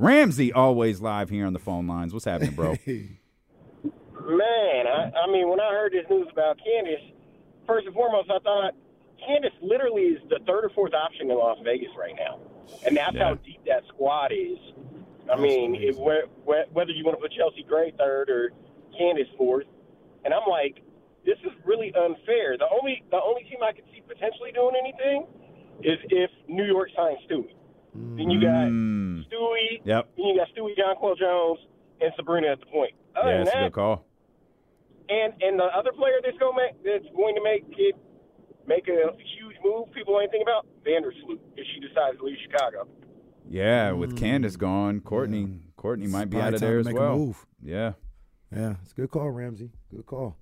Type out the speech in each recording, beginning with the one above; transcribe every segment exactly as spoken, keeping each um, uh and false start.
Ramsey, always live here on the phone lines. What's happening, bro? Man, I, I mean, when I heard this news about Candace, first and foremost, I thought Candace literally is the third or fourth option in Las Vegas right now. And that's yeah. how deep that squad is. I that's mean, if, whether you want to put Chelsea Gray third or Candace fourth. And I'm like, this is really unfair. The only the only team I could see potentially doing anything is if New York signs Stewie. Mm. Then you got Stewie. Yep. Then you got Stewie, Jonquel Jones, and Sabrina at the point. Other yeah, that's that, a good call. And and the other player that's going to make, that's going to make it make a huge move people ain't thinking about, Vandersloot, if she decides to leave Chicago. Yeah, with mm. Candace gone, Courtney yeah. Courtney might it's be out of there as well. Move. Yeah. Yeah, it's a good call, Ramsey. Good call.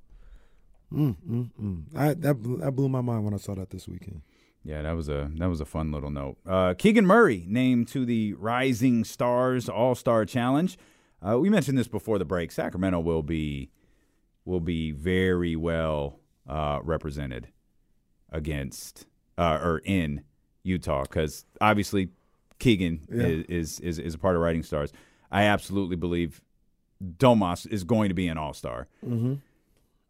Mm, mm, mm. I, that that blew my mind when I saw that this weekend. Yeah, that was a that was a fun little note. Uh, Keegan Murray named to the Rising Stars All-Star Challenge. Uh, we mentioned this before the break. Sacramento will be will be very well uh, represented against uh, or in Utah because obviously Keegan yeah. is, is is a part of Rising Stars. I absolutely believe Domas is going to be an All-Star. Mm-hmm.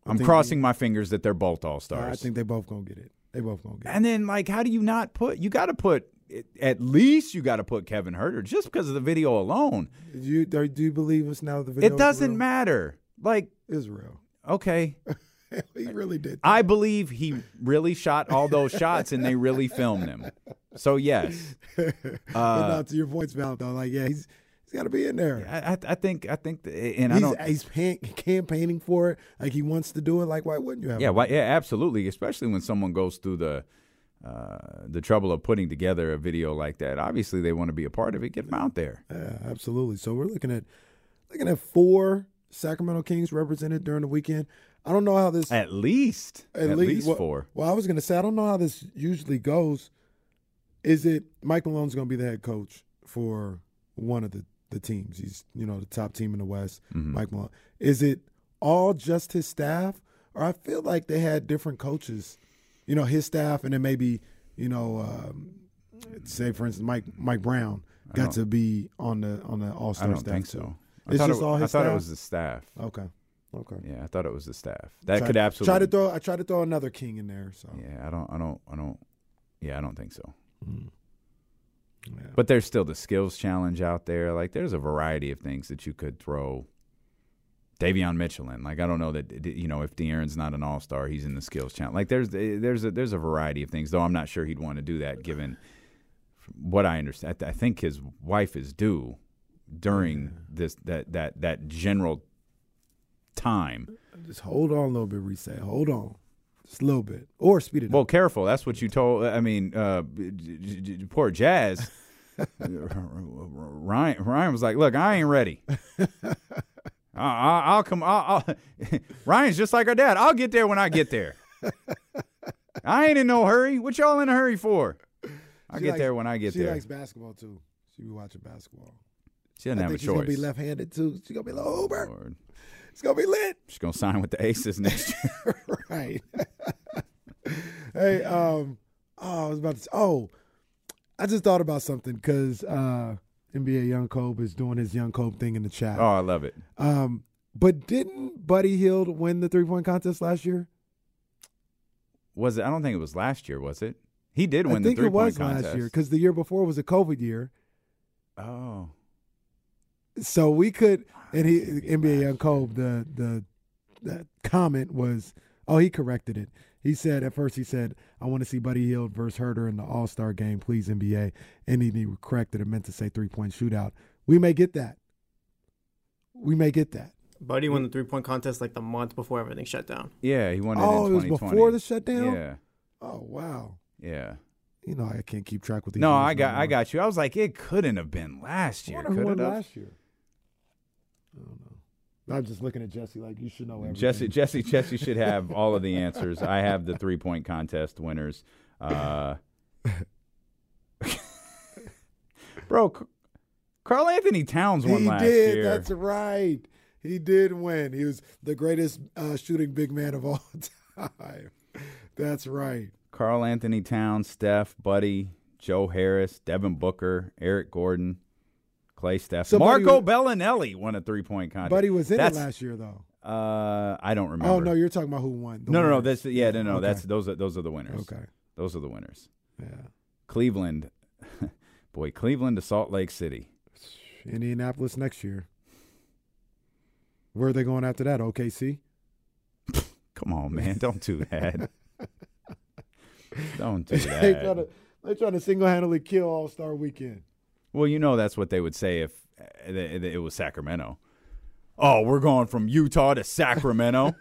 I'm crossing they, my fingers that they're both all-stars. I think they both going to get it. They both going to get it. And then, like, how do you not put – you got to put – at least you got to put Kevin Huerter just because of the video alone. Do you, do you believe us now the video It doesn't real? matter. Like – Israel. Okay. He really did. That. I believe he really shot all those shots and they really filmed them. So, yes. Uh, but not to your points, Val, though. Like, yeah, he's – he's got to be in there. I, I think. I think. And he's, I don't. He's pan, campaigning for it. Like he wants to do it. Like why wouldn't you have? Yeah. Why, yeah. Absolutely. Especially when someone goes through the uh, the trouble of putting together a video like that. Obviously, they want to be a part of it. Get them out there. Yeah. Absolutely. So we're looking at looking at four Sacramento Kings represented during the weekend. I don't know how this. At least. At, at least, least well, four. Well, I was going to say I don't know how this usually goes. Is it Mike Malone's going to be the head coach for one of the. The teams, he's you know the top team in the West. Mm-hmm. Mike Malone. Is it all just his staff, or I feel like they had different coaches, you know, his staff, and then maybe you know, um, say for instance, Mike Mike Brown got to be on the on the All Star staff. I don't think so. I it's just it, all his. I thought staff? it was the staff. Okay. Okay. Yeah, I thought it was the staff. That try, could absolutely try to throw. I tried to throw another King in there. So yeah, I don't. I don't. I don't. Yeah, I don't think so. Mm. Yeah. But there's still the skills challenge out there. Like, there's a variety of things that you could throw Davion Mitchell in. Like, I don't know that, you know, if De'Aaron's not an all-star, he's in the skills challenge. Like, there's there's a, there's a variety of things, though I'm not sure he'd want to do that given what I understand. I think his wife is due during yeah. this that, that, that general time. Just hold on a little bit, reset. Hold on. Just a little bit. Or speed it well, up. Well, careful. That's what you told. I mean, uh, j- j- poor Jazz. Ryan Ryan was like, look, I ain't ready. I- I'll come. I'll, I'll. Ryan's just like our dad. I'll get there when I get there. I ain't in no hurry. What y'all in a hurry for? I'll she get likes, there when I get she there. She likes basketball, too. She be watching basketball. She doesn't I have a choice. She's going to be left-handed, too. She's going to be a little Uber. Lord. It's going to be lit. She's going to sign with the Aces next year. Right. Hey, um, oh, I was about to say, oh, I just thought about something because uh, N B A Young Kobe is doing his Young Kobe thing in the chat. Oh, I love it. Um, but didn't Buddy Hield win the three-point contest last year? Was it? I don't think it was last year, was it? He did win the three-point contest. I think it was last year because the year before was a COVID year. Oh. So we could, and he N B A Young Kobe, the, the the comment was, oh, he corrected it. He said, at first he said, I want to see Buddy Hield versus Huerter in the All-Star game, please, N B A. And he corrected it, meant to say three-point shootout. We may get that. We may get that. Buddy won the three-point contest like the month before everything shut down. Yeah, he won it oh, in twenty twenty. Oh, it was before the shutdown? Yeah. Oh, wow. Yeah. You know, I can't keep track with the No, I got anymore. I got you. I was like, it couldn't have been last year. I wonder who won last year. I don't know. I'm just looking at Jesse like you should know everything. Jesse, Jesse, Jesse should have all of the answers. I have the three-point contest winners. Uh, bro, Carl Anthony Towns won he last did, year. That's right. He did win. He was the greatest uh, shooting big man of all time. That's right. Carl Anthony Towns, Steph, Buddy, Joe Harris, Devin Booker, Eric Gordon, Clay Steph. So Marco was, Bellinelli won a three-point contest. But he was in that's, it last year, though. Uh, I don't remember. Oh, no, you're talking about who won. No, no, no, that's, yeah, no, no, okay. that's, those, are, those are the winners. Okay. Those are the winners. Yeah. Cleveland. Boy, Cleveland to Salt Lake City. Indianapolis next year. Where are they going after that, O K C? Come on, man. Don't do that. Don't do that. They're trying to, they trying to single-handedly kill All-Star Weekend. Well, you know that's what they would say if it was Sacramento. Oh, we're going from Utah to Sacramento.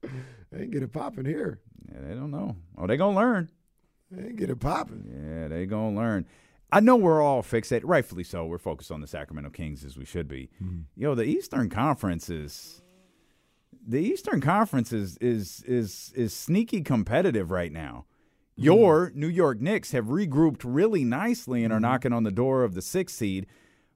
They ain't get it popping here. Yeah, they don't know. Oh, they going to learn. They ain't get it popping. Yeah, they going to learn. I know we're all fixated, rightfully so. We're focused on the Sacramento Kings as we should be. Mm-hmm. You know, the Eastern Conference is the Eastern Conference is is is is sneaky competitive right now. Mm-hmm. Your New York Knicks have regrouped really nicely and are knocking on the door of the sixth seed.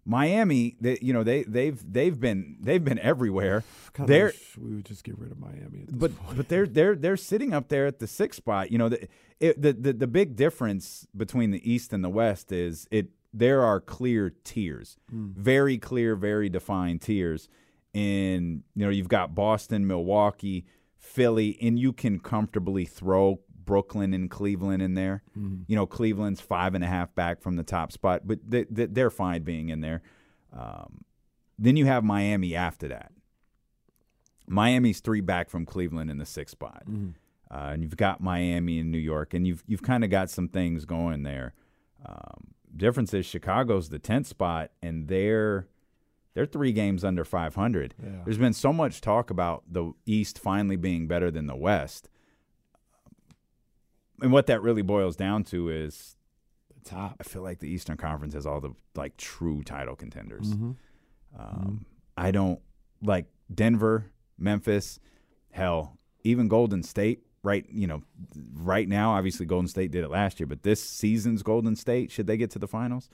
Miami, they, you know, they they've they've been they've been everywhere. God, I wish we would just get rid of Miami. At this but point. but they're they're they're sitting up there at the sixth spot. You know, the, it, the the the big difference between the East and the West is it there are clear tiers, mm. very clear, very defined tiers. And you know, you've got Boston, Milwaukee, Philly, and you can comfortably throw Brooklyn and Cleveland in there. Mm-hmm. You know, Cleveland's five and a half back from the top spot, but they, they, they're fine being in there. Um, then you have Miami after that. Miami's three back from Cleveland in the sixth spot. Mm-hmm. Uh, and you've got Miami and New York, and you've you've kind of got some things going there. Um, difference is Chicago's the tenth spot, and they're they're three games under five hundred. Yeah. There's been so much talk about the East finally being better than the West. And what that really boils down to is the top. I feel like the Eastern Conference has all the like true title contenders. Mm-hmm. Um, mm-hmm. I don't like Denver, Memphis, hell, even Golden State. Right, you know, right now, obviously Golden State did it last year, but this season's Golden State, should they get to the finals,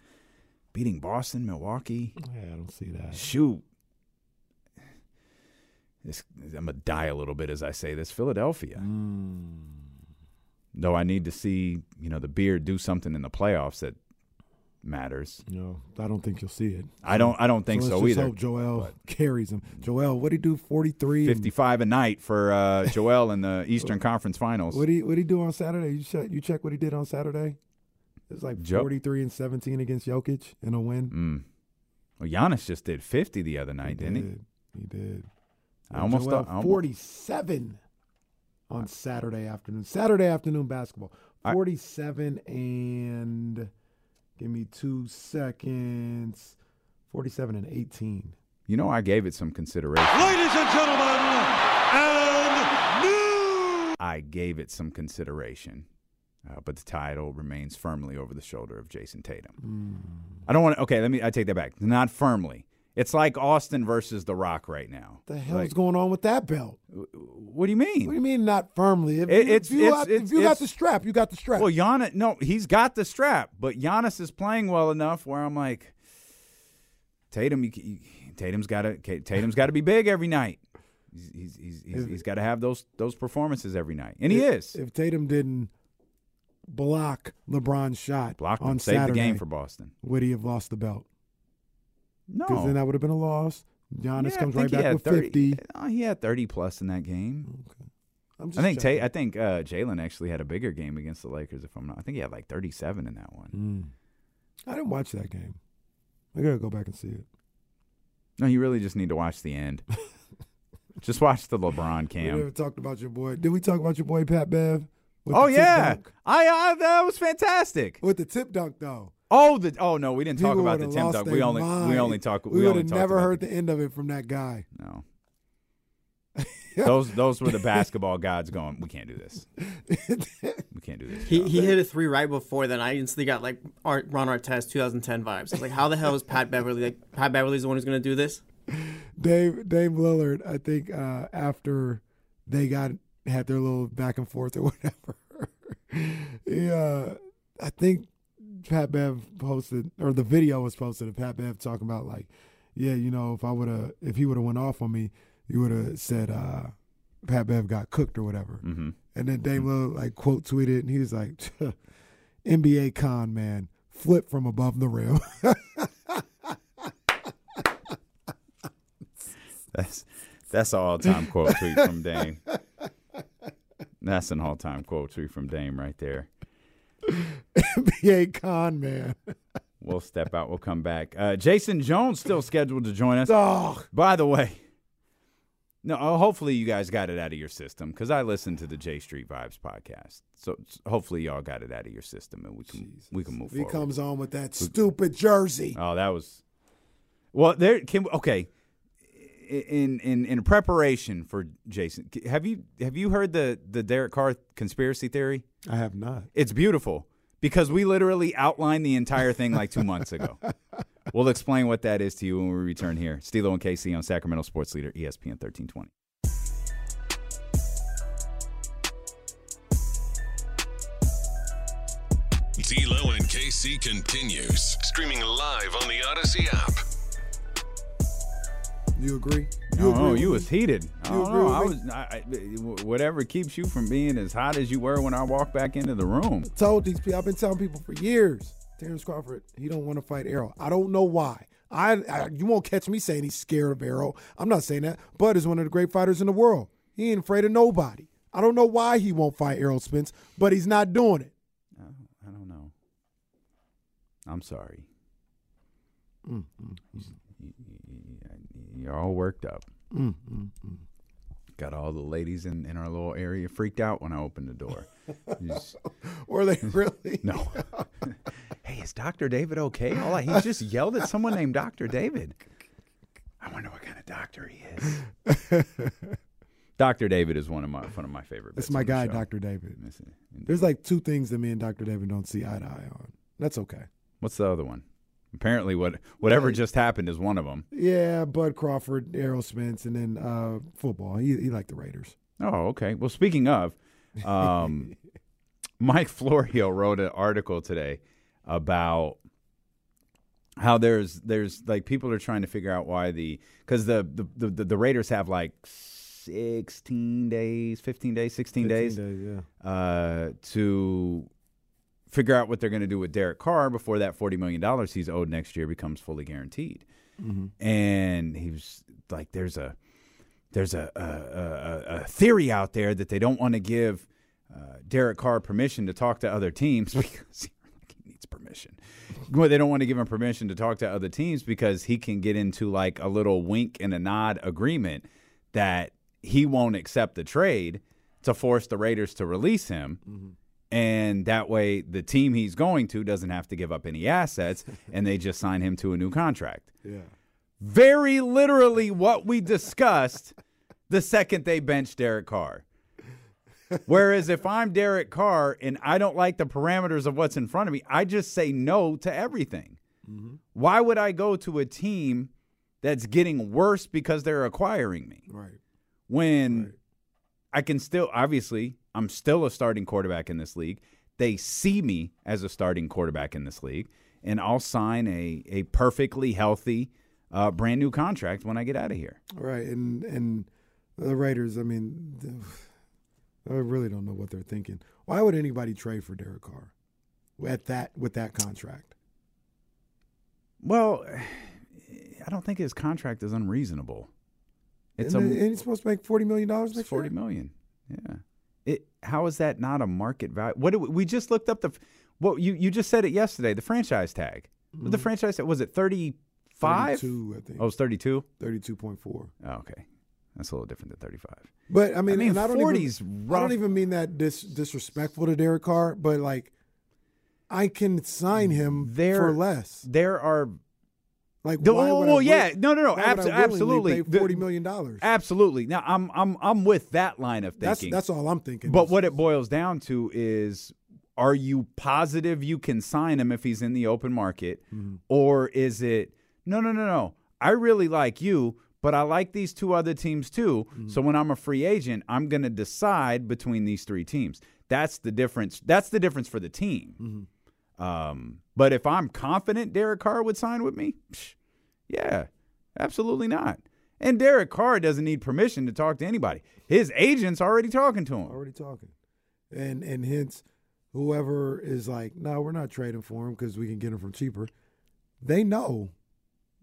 beating Boston, Milwaukee? Yeah, I don't see that. Shoot, this, I'm gonna die a little bit as I say this. Philadelphia. Mm. Though I need to see, you know, the Beard do something in the playoffs that matters. No, I don't think you'll see it. I don't I don't think so, so let's just either. Hope Joel but carries him. Joel, what'd he do, forty-three? fifty-five a night for uh, Joel in the Eastern Conference Finals. What'd he, what'd he do on Saturday? You check, you check what he did on Saturday? It was like jo- forty-three and seventeen against Jokic in a win. Mm. Well, Giannis just did fifty the other night, he didn't did. he? He did. I almost Joel, thought. forty-seven. On Saturday afternoon. Saturday afternoon basketball. forty-seven and, give me two seconds, forty-seven and eighteen. You know, I gave it some consideration. Ladies and gentlemen, and new. I gave it some consideration, uh, but the title remains firmly over the shoulder of Jason Tatum. Mm. I don't want to, okay, let me, I take that back. Not firmly. It's like Austin versus The Rock right now. What the hell's like, going on with that belt? What do you mean? What do you mean not firmly? If, it, it's, if you, it's, got, it's, if you it's, got the strap, you got the strap. Well, Giannis, no, he's got the strap, but Giannis is playing well enough where I'm like, Tatum, you, you, Tatum's got to Tatum's got to be big every night. He's he's he's, he's, he's got to have those those performances every night, and if, he is. If Tatum didn't block LeBron's shot block on Saturday, save the game for Boston, would he have lost the belt? No. Because then that would have been a loss. Giannis yeah, comes right back with fifty. Oh, he had thirty-plus in that game. Okay. I'm just I think Ta- I think uh, Jalen actually had a bigger game against the Lakers, if I'm not. I think he had like thirty-seven in that one. Mm. I didn't watch that game. I got to go back and see it. No, you really just need to watch the end. Just watch the LeBron cam. We never talked about your boy. Did we talk about your boy, Pat Bev? Oh, yeah. I, I that was fantastic. With the tip dunk, though. Oh, the oh no, we didn't People talk about the Tim Duck. We only mind. we only talk. We, we would have never heard the end of it from that guy. No, those those were the basketball gods going. We can't do this. We can't do this. He he hit a three right before then. I instantly got like Art, Ron Artest twenty ten vibes. I was like, how the hell is Pat Beverly? Like Pat Beverly's the one who's going to do this. Dame Dame Lillard. I think uh, after they got had their little back and forth or whatever. Yeah, I think. Pat Bev posted, or the video was posted of Pat Bev talking about like, yeah, you know, if I would have, if he would have went off on me, you would have said uh, Pat Bev got cooked or whatever. Mm-hmm. And then Dame Lillard like quote tweeted, and he was like, N B A con man, flip from above the rim. That's that's an all-time quote tweet from Dame. That's an all-time quote tweet from Dame right there. N B A con man. We'll step out. We'll come back. Uh, Jason Jones still scheduled to join us. Oh. By the way, no. Hopefully you guys got it out of your system, because I listened to the J Street Vibes podcast. So hopefully y'all got it out of your system, and we can Jesus. we can move. He forward. He comes on with that stupid jersey. Oh, that was well. There can okay. In in in preparation for Jason, have you have you heard the the Derek Carr conspiracy theory? I have not. It's beautiful, because we literally outlined the entire thing like two months ago. We'll explain what that is to you when we return here. Steelo and K C on Sacramento Sports Leader, E S P N thirteen twenty. Steelo and K C continues, streaming live on the Odyssey app. You agree? You agree oh, you me? was heated. You I don't know. I was, I, whatever keeps you from being as hot as you were when I walked back into the room. I told these people. I've been telling people for years. Terrence Crawford, he don't want to fight Errol. I don't know why. I, I you won't catch me saying he's scared of Errol. I'm not saying that. Bud is one of the great fighters in the world. He ain't afraid of nobody. I don't know why he won't fight Errol Spence, but he's not doing it. I don't know. I'm sorry. Mm-hmm. You're all worked up. Mm, mm, mm. Got all the ladies in, in our little area freaked out when I opened the door. Just, Were they really? No. Hey, is Doctor David okay? All I, he just yelled at someone named Doctor David. I wonder what kind of doctor he is. Doctor David is one of my one of my favorite. That's my guy, Doctor David. There's like two things that me and Doctor David don't see eye to eye on. That's okay. What's the other one? Apparently, what whatever right. just happened is one of them. Yeah, Bud Crawford, Errol Spence, and then uh, football. He, he liked the Raiders. Oh, okay. Well, speaking of, um, Mike Florio wrote an article today about how there's there's like people are trying to figure out why the because the the, the the Raiders have like sixteen days, fifteen days, sixteen days, days yeah. uh, to. figure out what they're going to do with Derek Carr before that forty million dollars he's owed next year becomes fully guaranteed. Mm-hmm. And he was like, there's a there's a, a, a, a theory out there that they don't want to give uh, Derek Carr permission to talk to other teams because he needs permission. Well, they don't want to give him permission to talk to other teams because he can get into like a little wink and a nod agreement that he won't accept the trade to force the Raiders to release him. Mm-hmm. And that way, the team he's going to doesn't have to give up any assets, and they just sign him to a new contract. Yeah, very literally what we discussed the second they benched Derek Carr. Whereas if I'm Derek Carr and I don't like the parameters of what's in front of me, I just say no to everything. Mm-hmm. Why would I go to a team that's getting worse because they're acquiring me? Right. When right. I can still, obviously, I'm still a starting quarterback in this league. They see me as a starting quarterback in this league, and I'll sign a a perfectly healthy, uh, brand new contract when I get out of here. Right, and and the Raiders, I mean, I really don't know what they're thinking. Why would anybody trade for Derek Carr at that with that contract? Well, I don't think his contract is unreasonable. It's and, a, and he's supposed to make forty million dollars next year. Forty million, yeah. It, how is that not a market value? What do we, we just looked up the what well, you you just said it yesterday. The franchise tag, mm-hmm. the franchise tag was it thirty-five? thirty-two, I think. Oh, it's thirty-two. Thirty-two point four. Oh, okay, that's a little different than thirty-five. But I mean, I mean, I don't forties. Even, I don't even mean that dis- disrespectful to Derek Carr, but like, I can sign him there, for less. There are. Like the, why would well, I yeah, really, no, no, no, Abs- absolutely, pay forty million dollars. Absolutely. Now, I'm, I'm, I'm with that line of thinking. That's, that's all I'm thinking. But what it boils down to is: are you positive you can sign him if he's in the open market, mm-hmm. or is it no, no, no, no? I really like you, but I like these two other teams too. Mm-hmm. So when I'm a free agent, I'm going to decide between these three teams. That's the difference. That's the difference for the team. Mm-hmm. Um, but if I'm confident Derek Carr would sign with me, psh, yeah, absolutely not. And Derek Carr doesn't need permission to talk to anybody. His agent's already talking to him. Already talking. And and hence, whoever is like, no, we're not trading for him because we can get him from cheaper, they know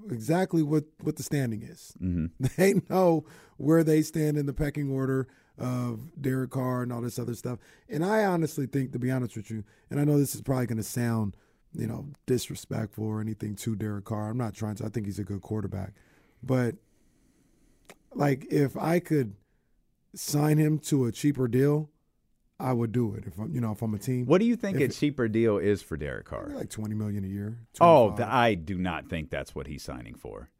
exactly what, what the standing is. Mm-hmm. They know where they stand in the pecking order of Derek Carr and all this other stuff. And I honestly think, to be honest with you, and I know this is probably going to sound, you know, disrespectful or anything to Derek Carr. I'm not trying to. I think he's a good quarterback. But, like, if I could sign him to a cheaper deal, I would do it. If I'm, you know, if I'm a team. What do you think a cheaper deal is for Derek Carr? Like twenty million dollars a year. twenty-five. Oh, I do not think that's what he's signing for.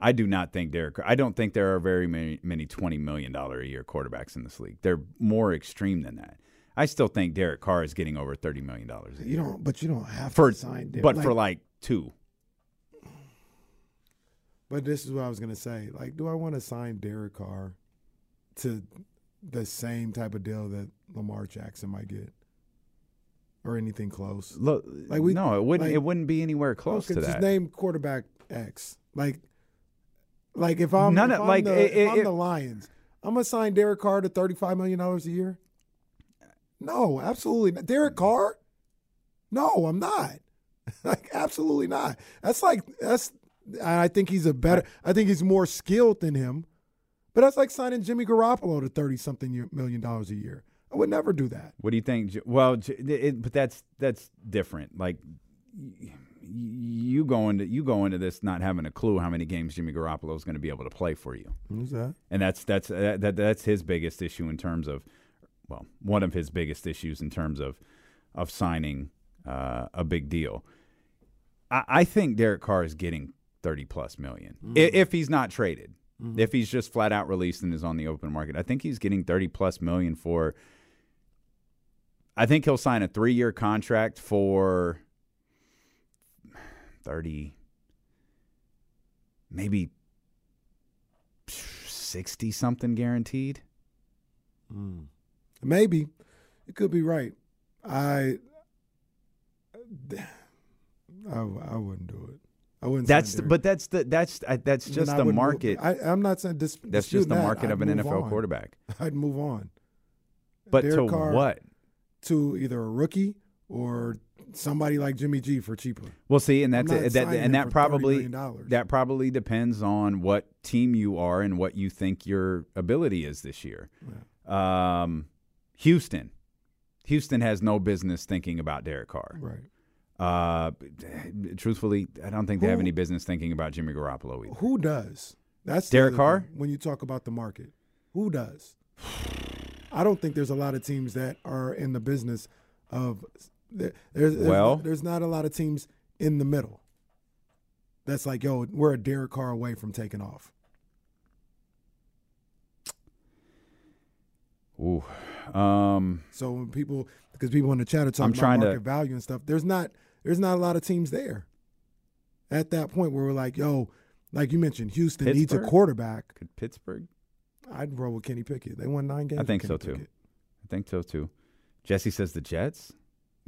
I do not think Derek. I don't think there are very many, many twenty million dollars a year quarterbacks in this league. They're more extreme than that. I still think Derek Carr is getting over thirty million dollars a year. You don't, but you don't have for, to sign Derek. But like, for like two. But this is what I was going to say. Like, do I want to sign Derek Carr to the same type of deal that Lamar Jackson might get? Or anything close? Look, like we, no, it wouldn't, like, it wouldn't be anywhere close to that. Just name quarterback X. Like, Like if I'm, None if of, I'm, like, the, it, if I'm it, the Lions, I'm gonna sign Derek Carr to thirty-five million dollars a year. No, absolutely not. Derek Carr? No, I'm not. Like, absolutely not. That's like that's. I think he's a better. I think he's more skilled than him. But that's like signing Jimmy Garoppolo to thirty something million dollars a year. I would never do that. What do you think? Well, it, but that's that's different. Like. You go into you go into this not having a clue how many games Jimmy Garoppolo is going to be able to play for you. Who's that? And that's that's that, that that's his biggest issue in terms of, well, one of his biggest issues in terms of of signing uh, a big deal. I, I think Derek Carr is getting thirty plus million mm-hmm. if, if he's not traded, mm-hmm. if he's just flat out released and is on the open market. I think he's getting thirty plus million for. I think he'll sign a three year contract for. thirty, maybe sixty-something guaranteed. Mm. Maybe. It could be right. I, I, I wouldn't do it. I wouldn't that's the, But that's the that's I, that's just I mean, the market. I, I'm not saying dis- That's just the market that, of I'd an N F L on. quarterback. I'd move on. But Derek to Carr, what? To either a rookie or somebody like Jimmy G for cheaper. Well, see, and that's it, that, and that probably that probably depends on what team you are and what you think your ability is this year. Yeah. Um, Houston, Houston has no business thinking about Derek Carr. Right. Uh, truthfully, I don't think who, they have any business thinking about Jimmy Garoppolo either. Who does? That's Derek Carr. When you talk about the market, who does? I don't think there's a lot of teams that are in the business of. There, there's, there's, well, not, there's not a lot of teams in the middle that's like, yo, we're a Derek Carr away from taking off. Ooh. Um, so when people, because people in the chat are talking I'm about trying market to, value and stuff, there's not there's not a lot of teams there at that point where we're like, yo, like you mentioned, Houston Pittsburgh? needs a quarterback. Could Pittsburgh? I'd roll with Kenny Pickett. They won nine games. I think so, Pickett. too. I think so, too. Jesse says the Jets.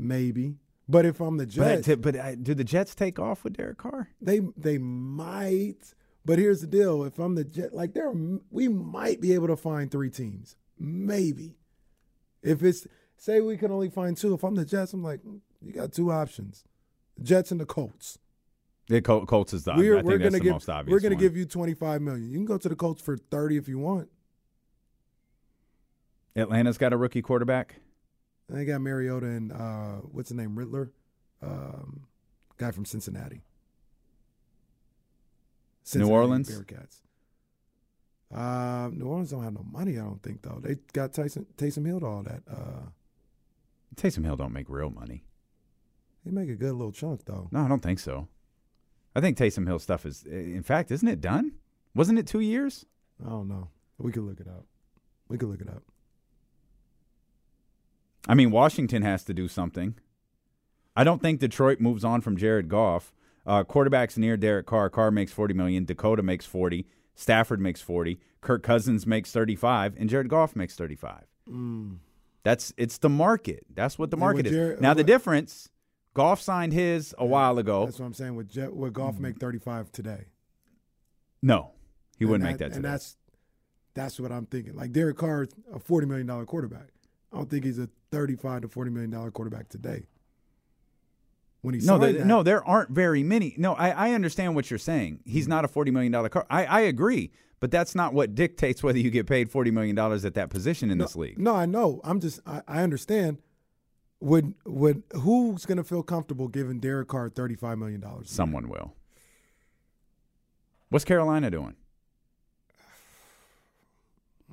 Maybe, but if I'm the Jets, but, but uh, do the Jets take off with Derek Carr? They they might, but here's the deal: if I'm the Jets, like there, we might be able to find three teams, maybe. If it's say we can only find two, if I'm the Jets, I'm like, you got two options: Jets and the Colts. The Col- Colts is the we're, I think we're that's the give, most obvious. We're going to give you twenty-five million dollars. You can go to the Colts for thirty if you want. Atlanta's got a rookie quarterback. They got Mariota and uh, what's the name, Riddler, um, guy from Cincinnati. Cincinnati New Orleans Bearcats. Uh, New Orleans don't have no money, I don't think though. They got Tyson, Taysom Hill to all that. Uh, Taysom Hill don't make real money. They make a good little chunk though. No, I don't think so. I think Taysom Hill stuff is, in fact, isn't it done? Wasn't it two years? I don't know. We could look it up. We could look it up. I mean, Washington has to do something. I don't think Detroit moves on from Jared Goff. Uh, quarterbacks near Derek Carr. Carr makes forty million dollars. Dakota makes forty. Stafford makes forty. Kirk Cousins makes thirty-five. And Jared Goff makes thirty-five. Mm. That's it's the market. That's what the market is. Jared, now, what? The difference, Goff signed his a while ago. That's what I'm saying. Would, Je- would Goff mm. make thirty-five today? No, he and wouldn't that, make that and today. And that's, that's what I'm thinking. Like, Derek Carr is a forty million dollars quarterback. I don't think he's a thirty-five to forty million dollars quarterback today. when he signed no, the, that. No, there aren't very many. No, I, I understand what you're saying. He's mm-hmm. not a forty million dollars car. I, I agree, but that's not what dictates whether you get paid forty million dollars at that position in no, this league. No, I know. I'm just I, I understand. Would would who's going to feel comfortable giving Derek Carr thirty-five million dollars? Someone will. What's Carolina doing?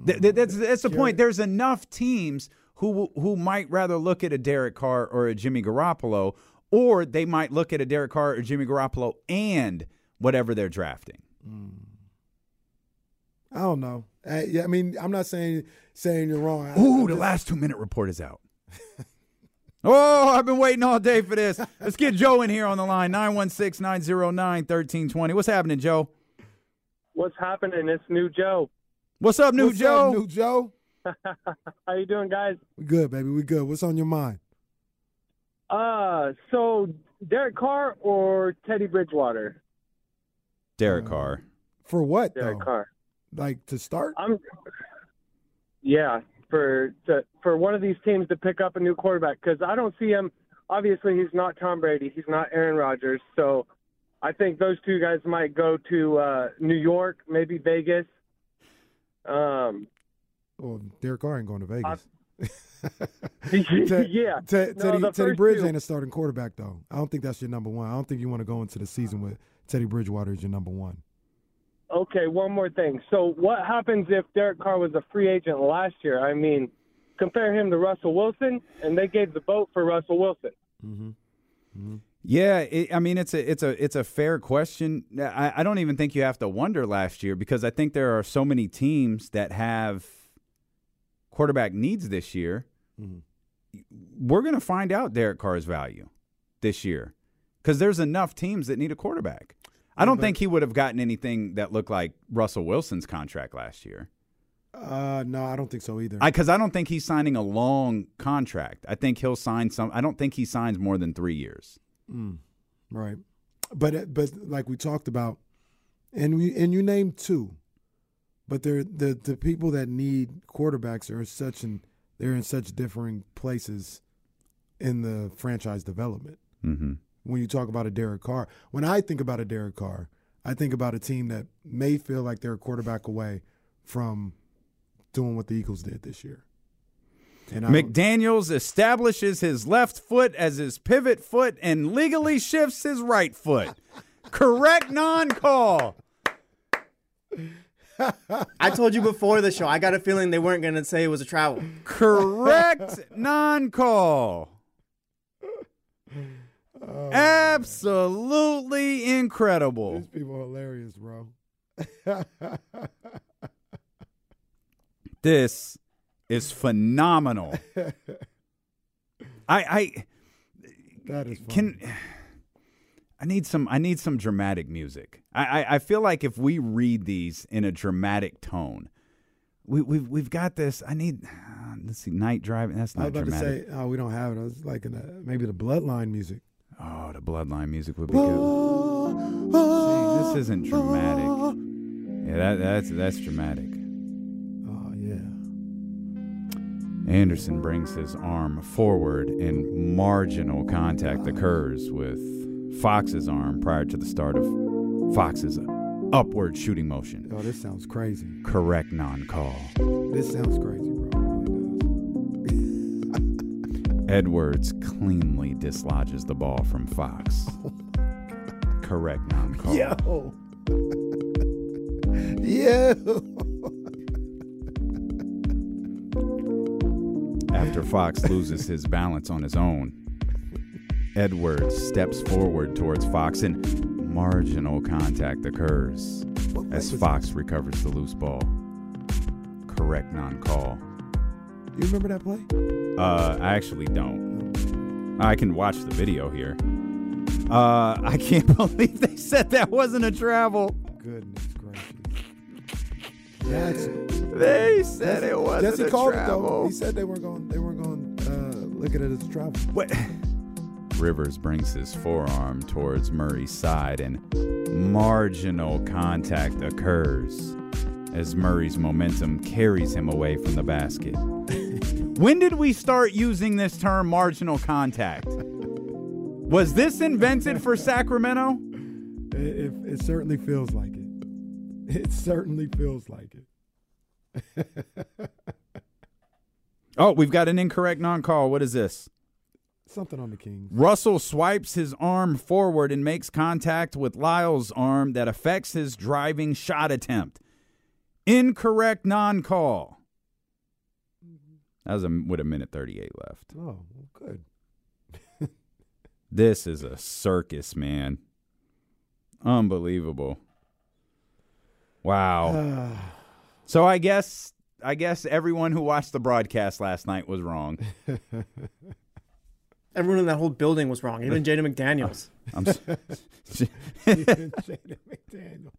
Th- th- that's that's the point. There's enough teams who who might rather look at a Derek Carr or a Jimmy Garoppolo, or they might look at a Derek Carr or Jimmy Garoppolo and whatever they're drafting. I don't know. I, I mean, I'm not saying saying you're wrong. I, Ooh, I, I, the last two-minute report is out. Oh, I've been waiting all day for this. Let's get Joe in here on the line, nine one six, nine oh nine, one three two oh. What's happening, Joe? What's happening? It's New Joe. What's up, New What's Joe? Up, New Joe? How you doing, guys? We good, baby. We good. What's on your mind? Uh, so Derek Carr or Teddy Bridgewater? Derek uh, Carr. For what? Derek though? Carr. Like to start? I'm. Yeah, for to, for one of these teams to pick up a new quarterback, because I don't see him. Obviously, he's not Tom Brady. He's not Aaron Rodgers. So I think those two guys might go to uh, New York, maybe Vegas. Um, well, Derek Carr ain't going to Vegas. Te- yeah. Te- no, Teddy, Teddy Bridge two. ain't a starting quarterback, though. I don't think that's your number one. I don't think you want to go into the season with Teddy Bridgewater as your number one. Okay, one more thing. So what happens if Derek Carr was a free agent last year? I mean, compare him to Russell Wilson, and they gave the vote for Russell Wilson. Mm-hmm. Mm-hmm. Yeah, it, I mean, it's a it's a it's a fair question. I, I don't even think you have to wonder last year, because I think there are so many teams that have quarterback needs this year. Mm-hmm. We're going to find out Derek Carr's value this year, because there's enough teams that need a quarterback. I don't but, think he would have gotten anything that looked like Russell Wilson's contract last year. Uh, no, I don't think so either. Because I, I don't think he's signing a long contract. I think he'll sign some. I don't think he signs more than three years. Mm, right, but but like we talked about, and we and you named two, but they're the the people that need quarterbacks are such and they're in such differing places in the franchise development. Mm-hmm. When you talk about a Derek Carr, when I think about a Derek Carr, I think about a team that may feel like they're a quarterback away from doing what the Eagles did this year. And McDaniels establishes his left foot as his pivot foot and legally shifts his right foot. Correct non-call. I told you before the show, I got a feeling they weren't going to say it was a travel. Correct non-call. Oh, absolutely man. Incredible. These people are hilarious, bro. This is phenomenal. I, I that is funny. Can I need some I need some dramatic music. I, I, I feel like if we read these in a dramatic tone, we we've we've got this. I need uh, let's see, Night Driving. That's not dramatic. I was about dramatic. to say, oh, we don't have it. I was like in a, maybe the Bloodline music. Oh, the Bloodline music would be good. Oh, oh, see, this isn't dramatic. Oh. Yeah, that that's that's dramatic. Anderson brings his arm forward and marginal contact occurs with Fox's arm prior to the start of Fox's upward shooting motion. Oh, this sounds crazy. Correct non-call. This sounds crazy, bro. Edwards cleanly dislodges the ball from Fox. Correct non-call. Yo. Yo. After Fox loses his balance on his own, Edwards steps forward towards Fox and marginal contact occurs as Fox recovers the loose ball. Correct non-call. You remember that play? Uh, I actually don't. I can watch the video here. Uh, I can't believe they said that wasn't a travel. Goodness gracious. That's... They said Jesse, it wasn't Jesse a called travel. It though. He said they weren't going. They weren't going. Uh, look at it as a travel. What? Rivers brings his forearm towards Murray's side, and marginal contact occurs as Murray's momentum carries him away from the basket. When did we start using this term, marginal contact? Was this invented for Sacramento? It, it, it certainly feels like it. It certainly feels like it. Oh, we've got an incorrect non-call. What is this? Something on the Kings. Russell swipes his arm forward and makes contact with Lyle's arm that affects his driving shot attempt. Incorrect non-call. That was a, with a minute thirty-eight left. Oh, good. This is a circus, man. Unbelievable. Wow. So I guess I guess everyone who watched the broadcast last night was wrong. Everyone in that whole building was wrong. Even Jaden McDaniels. I'm so, Even Jaden McDaniels.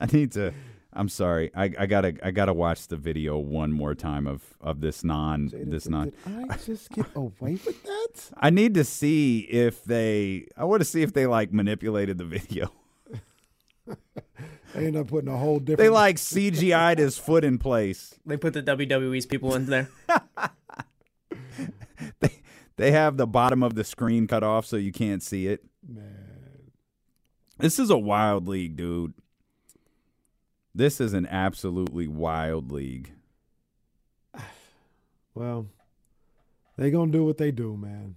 I need to. I'm sorry. I, I gotta. I gotta watch the video one more time of, of this non. Jayden, this non. Did I just get away with that? I need to see if they. I want to see if they like manipulated the video. They end up putting a whole different. They like C G I'd his foot in place. They put the W W E's people in there. they they have the bottom of the screen cut off so you can't see it. Man, this is a wild league, dude. This is an absolutely wild league. Well, they're going to do what they do, man.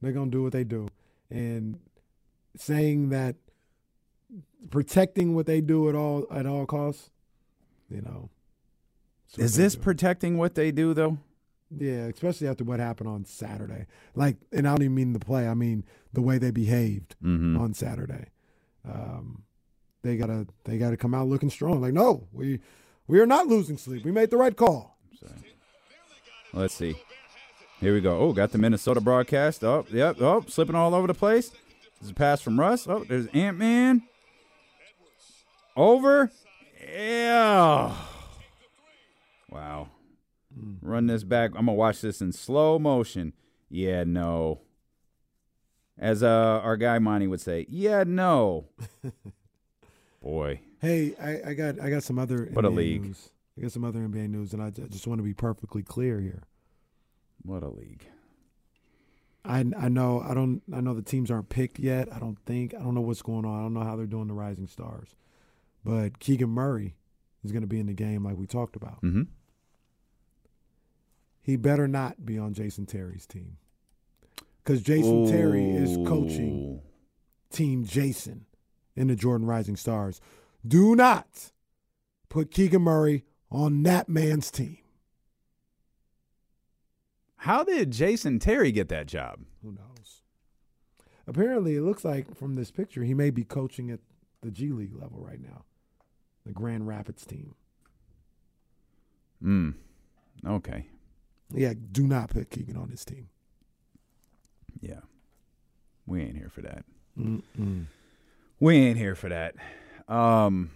They're going to do what they do. And saying that protecting what they do at all at all costs, you know. Is this protecting what they do, though? Yeah, especially after what happened on Saturday. Like, and I don't even mean the play. I mean the way they behaved mm-hmm. on Saturday. Um They gotta, they gotta come out looking strong. Like, no, we, we are not losing sleep. We made the right call. So, let's see. Here we go. Oh, got the Minnesota broadcast. Oh, yep. Oh, slipping all over the place. There's a pass from Russ. Oh, there's Ant-Man. Over. Yeah. Wow. Run this back. I'm gonna watch this in slow motion. Yeah, no. As uh, our guy Monty would say, yeah, no. Boy. Hey, I, I got I got some other what N B A a league. News. I got some other N B A news, and I just want to be perfectly clear here. What a league! I I know I don't I know the teams aren't picked yet. I don't think I don't know what's going on. I don't know how they're doing the Rising Stars, but Keegan Murray is going to be in the game, like we talked about. Mm-hmm. He better not be on Jason Terry's team, because Jason Ooh. Terry is coaching Team Jason in the Jordan Rising Stars. Do not put Keegan Murray on that man's team. How did Jason Terry get that job? Who knows? Apparently, it looks like from this picture, he may be coaching at the G League level right now, the Grand Rapids team. Hmm. Okay. Yeah, do not put Keegan on this team. Yeah. We ain't here for that. Mm-mm. We ain't here for that. Um,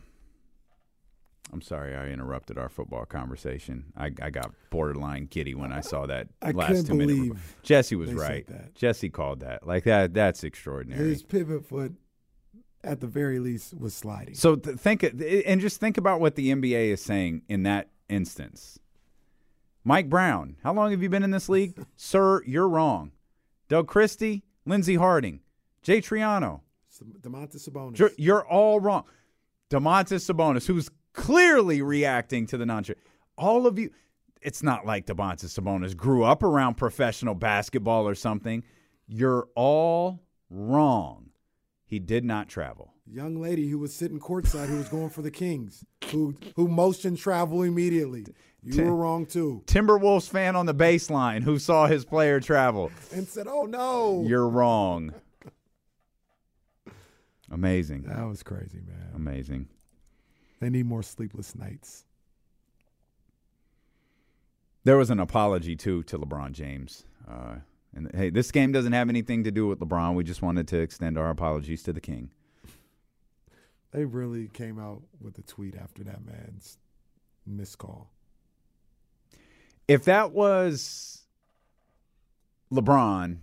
I'm sorry I interrupted our football conversation. I, I got borderline giddy when I saw that I last two minutes. Jesse was right. Jesse called that. Like that. That's extraordinary. His pivot foot, at the very least, was sliding. So th- think and just think about what the N B A is saying in that instance. Mike Brown, how long have you been in this league, sir? You're wrong. Doug Christie, Lindsey Harding, Jay Triano, DeMontis Sabonis. You're, you're all wrong. DeMontis Sabonis, who's clearly reacting to the non-trade. All of you. It's not like DeMontis Sabonis grew up around professional basketball or something. You're all wrong. He did not travel. Young lady who was sitting courtside who was going for the Kings, who who motioned travel immediately. You Tim, were wrong, too. Timberwolves fan on the baseline who saw his player travel. And said, oh, no. You're wrong. Amazing. That was crazy, man. Amazing. They need more sleepless nights. There was an apology, too, to LeBron James. Uh, and hey, this game doesn't have anything to do with LeBron. We just wanted to extend our apologies to the King. They really came out with a tweet after that man's missed call. If that was LeBron,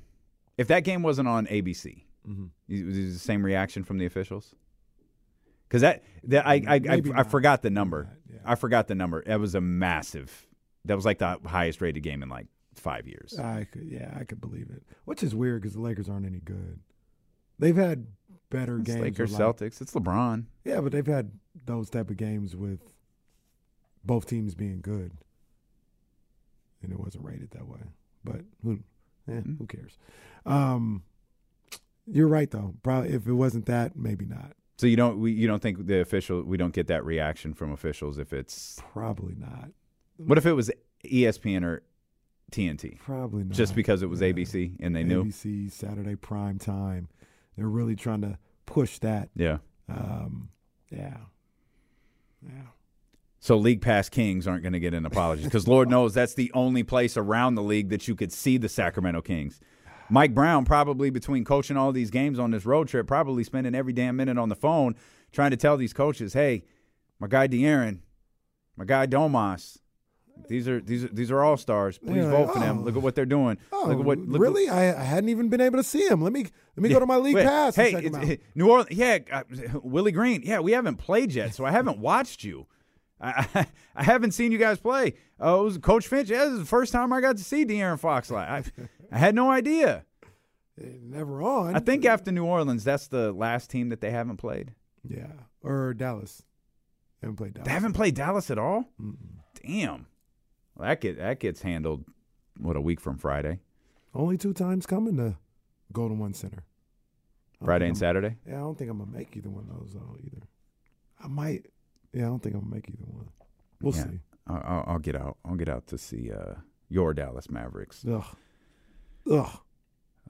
if that game wasn't on A B C, mm-hmm. Was it the same reaction from the officials? Because that, that I I, I, I forgot the number. Yeah. I forgot the number. That was a massive. That was like the highest rated game in like five years. I could, yeah, I could believe it. Which is weird because the Lakers aren't any good. They've had better it's games. Lakers, like, Celtics. It's LeBron. Yeah, but they've had those type of games with both teams being good, and it wasn't rated that way. But who, eh, mm-hmm. who cares? Um, you're right, though. Probably if it wasn't that, maybe not. So you don't we, you don't think the official we don't get that reaction from officials if it's probably not. What if it was E S P N or T N T? Probably not. Just because it was yeah. A B C and they A B C, knew A B C Saturday prime time. They're really trying to push that. Yeah. Um, yeah. Yeah. So League Pass Kings aren't going to get an apology because Lord knows that's the only place around the league that you could see the Sacramento Kings. Mike Brown probably, between coaching all these games on this road trip, probably spending every damn minute on the phone trying to tell these coaches, hey, my guy De'Aaron, my guy Domas, these are these are, these are all stars. Please yeah, vote like, for oh, them. Look at what they're doing. Oh, look at what, look really? What, I, I hadn't even been able to see him. Let me let me yeah, go to my league wait, pass. Hey, it's, it, New Orleans, yeah, uh, Willie Green, yeah, we haven't played yet, so I haven't watched you. I, I, I haven't seen you guys play. Oh, uh, it was Coach Finch. Yeah, this is the first time I got to see De'Aaron Fox live. I, I had no idea. Never on. I think after New Orleans, that's the last team that they haven't played. Yeah, or Dallas. They haven't played Dallas. They haven't played Dallas at all? Mm-mm. Damn. Well, that, get, that gets handled, what, a week from Friday? Only two times coming to Golden One Center. Friday and I'm, Saturday? Yeah, I don't think I'm going to make either one of those, though, either. I might. Yeah, I don't think I'm going to make either one. We'll yeah. see. I'll, I'll get out. I'll get out to see uh, your Dallas Mavericks. Ugh. Ugh.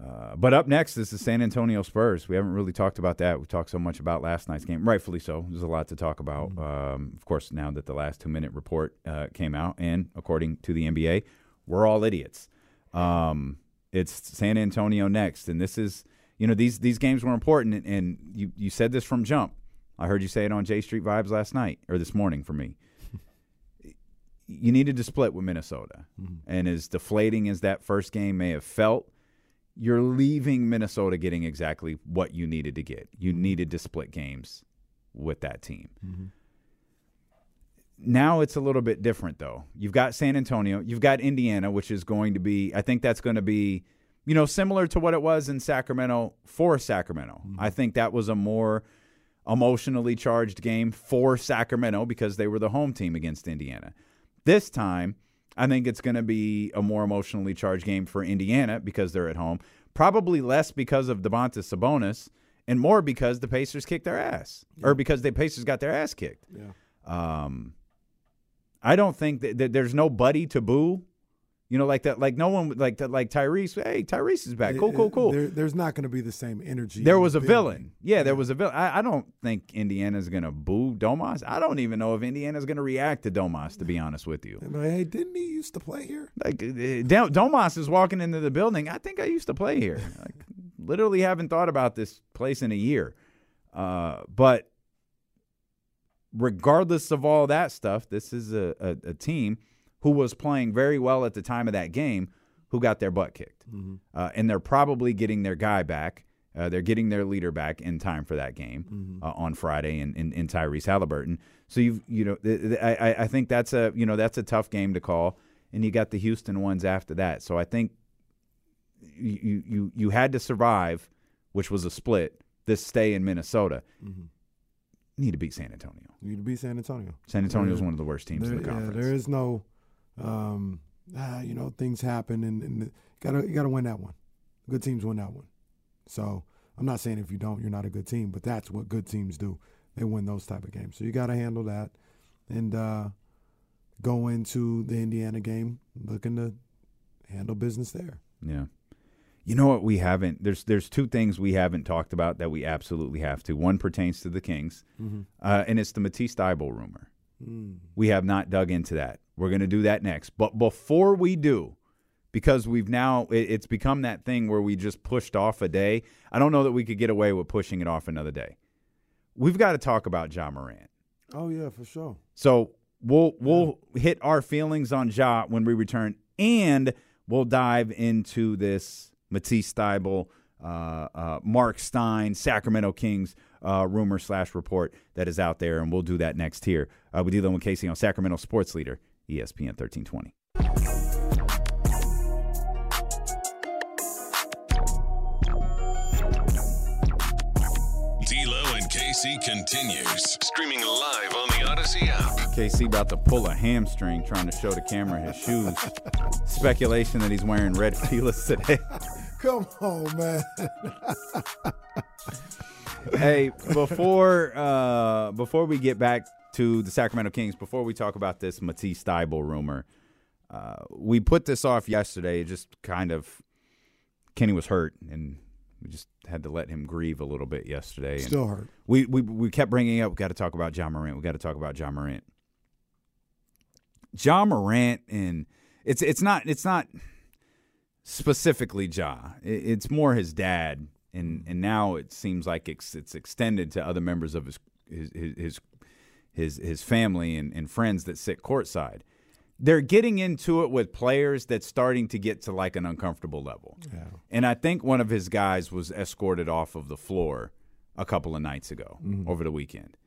Uh, but up next is the San Antonio Spurs. We haven't really talked about that. We talked so much about last night's game, rightfully so. There's a lot to talk about. Mm-hmm. Um, of course, now that the last two-minute report uh, came out, and according to the N B A, we're all idiots. Um, it's San Antonio next, and this is, you know, these these games were important, and, and you, you said this from jump. I heard you say it on J Street Vibes last night, or this morning for me. You needed to split with Minnesota. Mm-hmm. And as deflating as that first game may have felt, you're leaving Minnesota getting exactly what you needed to get. You mm-hmm. needed to split games with that team. Mm-hmm. Now it's a little bit different, though. You've got San Antonio. You've got Indiana, which is going to be – I think that's going to be, you know, similar to what it was in Sacramento for Sacramento. Mm-hmm. I think that was a more emotionally charged game for Sacramento because they were the home team against Indiana. This time, I think it's going to be a more emotionally charged game for Indiana because they're at home. Probably less because of Domantas Sabonis and more because the Pacers kicked their ass, yeah. or because the Pacers got their ass kicked. Yeah. Um, I don't think that, that there's no buddy to boo, you know, like that. Like no one like that. Like Tyrese. Hey, Tyrese is back. Cool, cool, cool. There, there's not going to be the same energy. There was a villain. villain. Yeah, yeah, there was a villain. I, I don't think Indiana's going to boo Domas. I don't even know if Indiana's going to react to Domas, to be honest with you. Like, hey, didn't he used to play here? Like uh, Domas is walking into the building. I think I used to play here. Like, literally haven't thought about this place in a year. Uh, but regardless of all that stuff, this is a, a, a team who was playing very well at the time of that game, who got their butt kicked. Mm-hmm. Uh, and they're probably getting their guy back. Uh, they're getting their leader back in time for that game mm-hmm. uh, on Friday in, in, in Tyrese Halliburton. So, you you know, th- th- I, I think that's a, you know, that's a tough game to call. And you got the Houston ones after that. So I think you you, you had to survive, which was a split, this stay in Minnesota. Mm-hmm. You need to beat San Antonio. You need to beat San Antonio. San Antonio is one of the worst teams there, in the conference. Yeah, there is no... Um, ah, you know, things happen, and, and gotta you gotta win that one. Good teams win that one. So I'm not saying if you don't, you're not a good team, but that's what good teams do. They win those type of games. So you gotta handle that, and uh, go into the Indiana game looking to handle business there. Yeah. You know what we haven't? There's there's two things we haven't talked about that we absolutely have to. One pertains to the Kings, mm-hmm. uh, and it's the Matisse Thybulle rumor. Mm. We have not dug into that. We're going to do that next. But before we do, because we've now – it's become that thing where we just pushed off a day. I don't know that we could get away with pushing it off another day. We've got to talk about Ja Morant. Oh, yeah, for sure. So we'll we'll yeah. hit our feelings on Ja when we return, and we'll dive into this Matisse Thybulle, uh, uh, Mark Stein, Sacramento Kings Uh, rumor slash report that is out there, and we'll do that next here. Uh, we're dealing with Casey on Sacramento Sports Leader, E S P N thirteen twenty. K C continues, streaming live on the Odyssey app. K C about to pull a hamstring trying to show the camera his shoes. Speculation that he's wearing red Felice today. Come on, man. Hey, before uh, before we get back to the Sacramento Kings, before we talk about this Matisse Thybulle rumor, uh, we put this off yesterday. It just kind of Kenny was hurt, and we just had to let him grieve a little bit yesterday. And still hurt. We, we, we kept bringing up, we got to talk about John Morant. We got to talk about John Morant. John Morant, and it's it's not it's not specifically Ja. It's more his dad, and and now it seems like it's it's extended to other members of his his his his, his family and, and friends that sit courtside. They're getting into it with players that's starting to get to like an uncomfortable level. Yeah. And I think one of his guys was escorted off of the floor a couple of nights ago mm-hmm. over the weekend.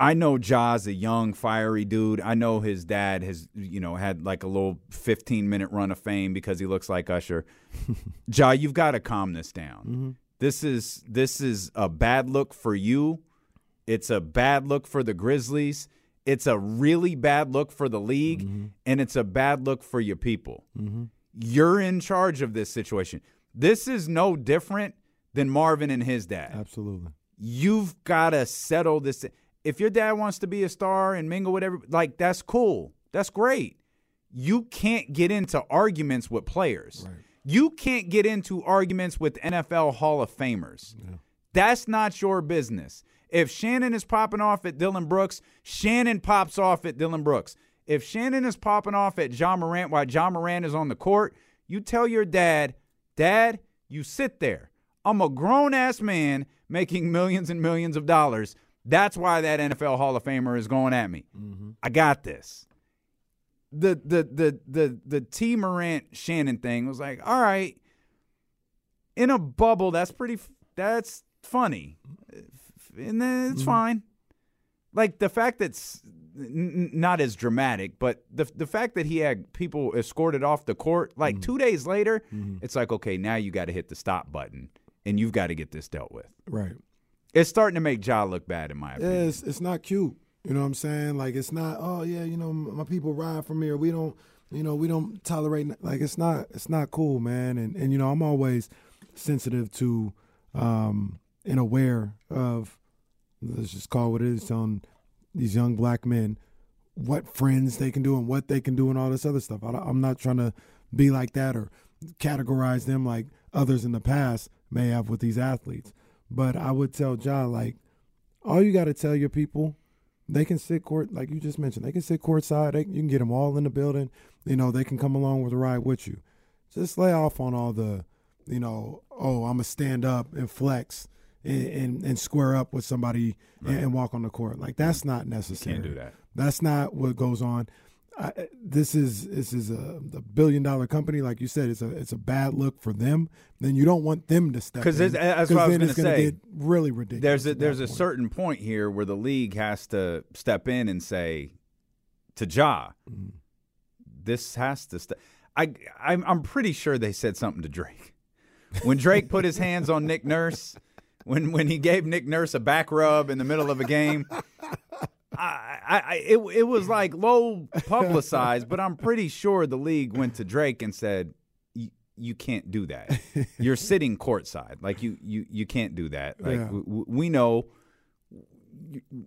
I know Ja's a young, fiery dude. I know his dad has, you know, had like a little fifteen-minute run of fame because he looks like Usher. Ja, you've got to calm this down. Mm-hmm. This is this is a bad look for you. It's a bad look for the Grizzlies. It's a really bad look for the league, mm-hmm. and it's a bad look for your people. Mm-hmm. You're in charge of this situation. This is no different than Marvin and his dad. Absolutely. You've got to settle this. If your dad wants to be a star and mingle with everybody, like, that's cool. That's great. You can't get into arguments with players. Right. You can't get into arguments with N F L Hall of Famers. Yeah. That's not your business. If Shannon is popping off at Dillon Brooks, Shannon pops off at Dillon Brooks. If Shannon is popping off at Ja Morant while Ja Morant is on the court, you tell your dad, Dad, you sit there. I'm a grown-ass man making millions and millions of dollars. That's why that N F L Hall of Famer is going at me. Mm-hmm. I got this. The the the the the T Morant Shannon thing was like, all right, in a bubble, that's pretty that's funny. And then it's mm-hmm. fine. Like, the fact that's n- not as dramatic, but the the fact that he had people escorted off the court, like mm-hmm. two days later, mm-hmm. it's like, okay, now you got to hit the stop button, and you've got to get this dealt with. Right. It's starting to make Ja look bad, in my opinion. Yeah, it's, it's not cute. You know what I'm saying? Like, it's not, oh, yeah, you know, my people ride from here. We don't, you know, we don't tolerate. Like, it's not it's not cool, man. And, and you know, I'm always sensitive to um, and aware of, let's just call it what it is, telling these young black men what friends they can do and what they can do and all this other stuff. I, I'm not trying to be like that or categorize them like others in the past may have with these athletes. But I would tell Ja, like, all you got to tell your people, they can sit court, like you just mentioned, they can sit courtside. They, you can get them all in the building. You know, they can come along with the ride with you. Just lay off on all the, you know, oh, I'm going to stand up and flex. And, and, and square up with somebody right. and, and walk on the court. Like, that's not necessary. You can't do that. That's not what goes on. I, this is this is a, a billion dollar company, like you said. It's a it's a bad look for them. Then you don't want them to step in. Because that's what I was going to say. Get really ridiculous. There's a, there's a point. certain point here where the league has to step in and say to Ja, mm. this has to. St- I I'm, I'm pretty sure they said something to Drake when Drake put his hands on Nick Nurse. When when he gave Nick Nurse a back rub in the middle of a game, I, I, I it it was like low publicized, but I'm pretty sure the league went to Drake and said, "You can't do that. You're sitting courtside. Like you you, you can't do that. Like yeah. we, we know,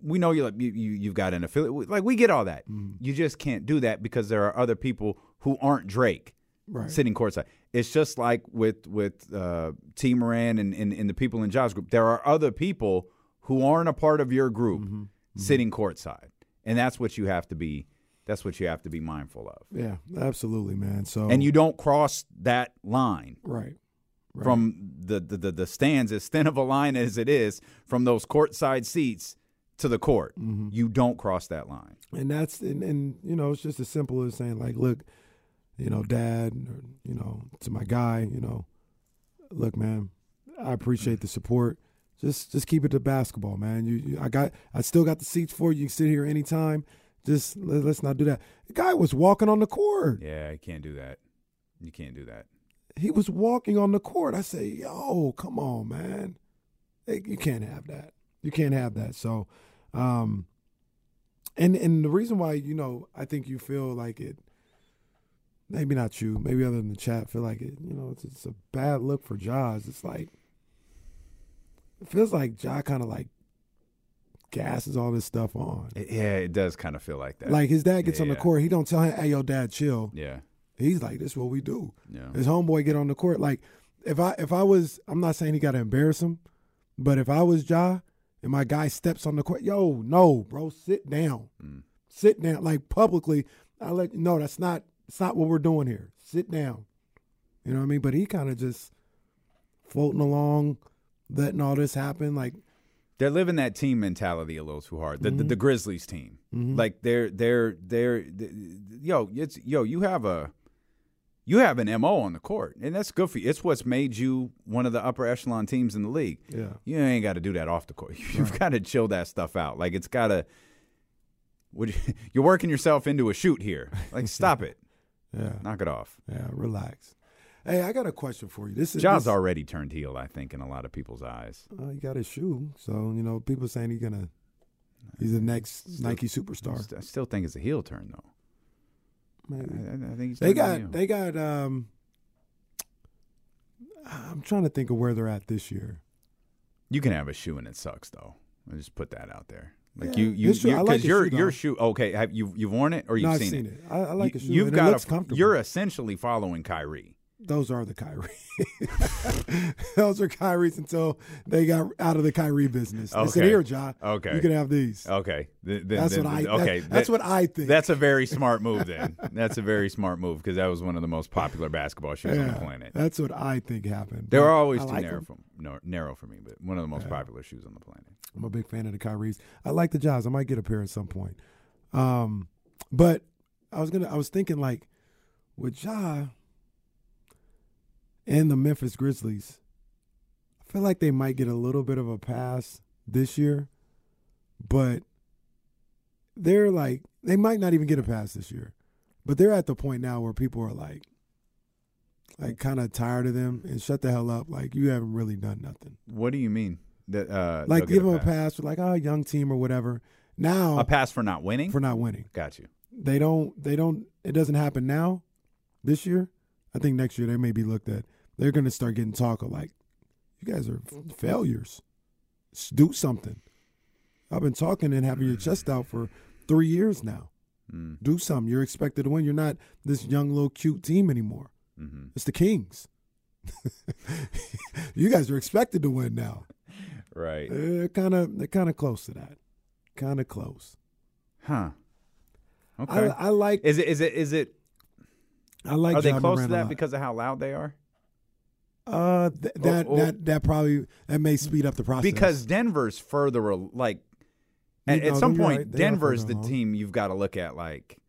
we know you're like, you you you've got an affiliate. Like we get all that. Mm. You just can't do that because there are other people who aren't Drake right. sitting courtside." It's just like with with uh, T. Moran and, and, and the people in Ja's group. There are other people who aren't a part of your group mm-hmm. sitting courtside, and that's what you have to be. That's what you have to be mindful of. Yeah, absolutely, man. So and you don't cross that line, right? right. From the, the the the stands, as thin of a line as it is, from those courtside seats to the court, mm-hmm. you don't cross that line. And that's and, and you know, it's just as simple as saying like, look. You know, Dad, or, you know, to my guy, you know, look, man, I appreciate the support. Just just keep it to basketball, man. You, you I got I still got the seats for you. You can sit here anytime. Just let, let's not do that. The guy was walking on the court. Yeah, you can't do that. You can't do that. He was walking on the court. I say, yo, come on, man. You can't have that. You can't have that. So, um, and and the reason why, you know, I think you feel like it, maybe not you, maybe other than the chat, feel like it, you know, it's, it's a bad look for Jaws. It's like, it feels like Jaw kind of like gasses all this stuff on. Yeah, it does kind of feel like that. Like his dad gets yeah, on the yeah. court. He don't tell him, hey, yo, dad, chill. Yeah. He's like, this is what we do. Yeah. His homeboy get on the court. Like, if I if I was, I'm not saying he got to embarrass him, but if I was Ja and my guy steps on the court, yo, no, bro, sit down. Mm. Sit down. Like, publicly, I let you know, that's not, it's not what we're doing here. Sit down. You know what I mean? But he kind of just floating along, letting all this happen. Like, they're living that team mentality a little too hard. The mm-hmm. the, the Grizzlies team. Mm-hmm. Like, they're, they're, they're, they're, yo, it's, yo, you have a, you have an M O on the court, and that's good for you. It's what's made you one of the upper echelon teams in the league. Yeah. You ain't got to do that off the court. You've right. got to chill that stuff out. Like, it's got to – you're working yourself into a shoot here. Like, stop it. Yeah. Knock it off. Yeah, relax. Hey, I got a question for you. This is Ja's already turned heel, I think, in a lot of people's eyes. Uh, he got his shoe. So, you know, people saying he's going to – he's the next still, Nike superstar. I still think it's a heel turn, though. Maybe. I, I think he's they got they got um I'm trying to think of where they're at this year. You can have a shoe and it sucks though. I just put that out there. Like yeah, you you because you, like your shoe, your shoe okay, have you you've worn it or you've no, seen, I've seen it? it. I, I like you, a shoe. You've and got it looks a, comfortable. You're essentially following Kyrie. Those are the Kyrie. Those are Kyrie's until they got out of the Kyrie business. Okay. I said, here, John. Okay. You can have these. Okay. The, the, that's the, what I okay. That, that's what I think. That's a very smart move then. That's a very smart move because that was one of the most popular basketball shoes yeah, on the planet. That's what I think happened. They were always I too like narrow, for, no, narrow for me, but one of the most yeah. popular shoes on the planet. I'm a big fan of the Kyries. I like the Jaws. I might get a pair at some point. Um, but I was gonna. I was thinking like with Ja – and the Memphis Grizzlies, I feel like they might get a little bit of a pass this year, but they're like, they might not even get a pass this year, but they're at the point now where people are like, like kind of tired of them and shut the hell up. Like, you haven't really done nothing. What do you mean? That uh, like give them a pass, a pass for like, oh, young team or whatever. Now a pass for not winning? For not winning. Got you. They don't, they don't, it doesn't happen now this year. I think next year they may be looked at. They're going to start getting talk of like, you guys are failures. Do something. I've been talking and having your chest out for three years now. Mm. Do something. You're expected to win. You're not this young little cute team anymore. Mm-hmm. It's the Kings. You guys are expected to win now. Right. They're kind of they're kind of close to that. Kind of close. Huh. Okay. I, I like. Is it is it is it. I like. Are they John close Moran to that because of how loud they are? Uh, th- that oh, oh. that that probably that may speed up the process because Denver's further like at, know, at some point right. Denver's the home. team you've got to look at like,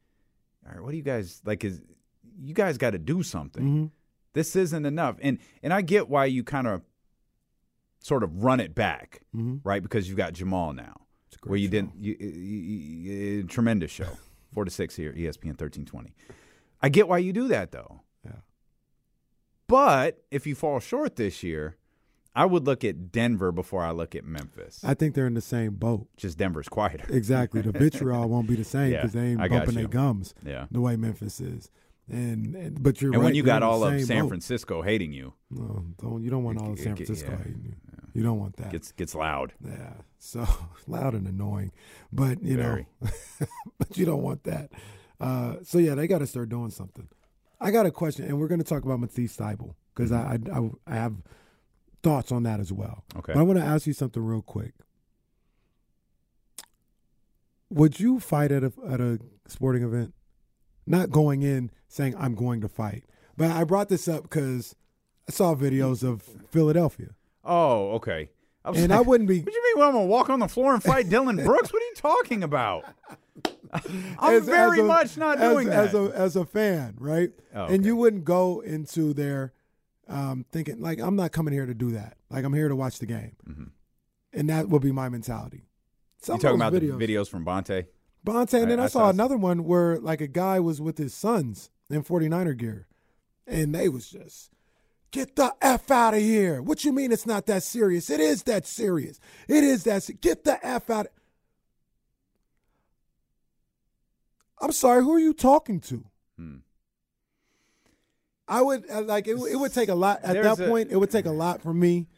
all right, what do you guys like? Is you guys got to do something? Mm-hmm. This isn't enough, and and I get why you kind of sort of run it back, mm-hmm. right? Because you've got Jamal now, where you show. didn't you, you, you, you, tremendous show four to six here E S P N thirteen twenty. I get why you do that, though. Yeah. But if you fall short this year, I would look at Denver before I look at Memphis. I think they're in the same boat. Just Denver's quieter. Exactly. The vitriol won't be the same because yeah, they ain't bumping their gums yeah. the way Memphis is. And, and but you're and right, when you got all of San boat. Francisco hating you, no, don't you don't want all of San Francisco yeah, hating you. Yeah. You don't want that. Gets gets loud. Yeah. So loud and annoying, but you Very. know, but you don't want that. Uh, so, yeah, they got to start doing something. I got a question, and we're going to talk about Matisse Thybulle because I, I, I have thoughts on that as well. Okay. But I want to ask you something real quick. Would you fight at a, at a sporting event? Not going in saying I'm going to fight. But I brought this up because I saw videos of Philadelphia. Oh, okay. I and like, I wouldn't be. What do you mean well, I'm going to walk on the floor and fight Dylan Brooks? What are you talking about? I'm as, very as a, much not doing as, that. As a, as a fan, right? Oh, okay. And you wouldn't go into there um, thinking, like, I'm not coming here to do that. Like, I'm here to watch the game. Mm-hmm. And that would be my mentality. Some You're talking about videos. the videos from Bonte? Bonte, and I, then I, I saw, saw another one where, like, a guy was with his sons in forty-niner gear. And they was just Get the F out of here. What you mean it's not that serious? It is that serious. It is that serious. Get the F out of. I'm sorry, who are you talking to? Hmm. I would, like, it, it would take a lot. At There's that a, point, it would take a lot for me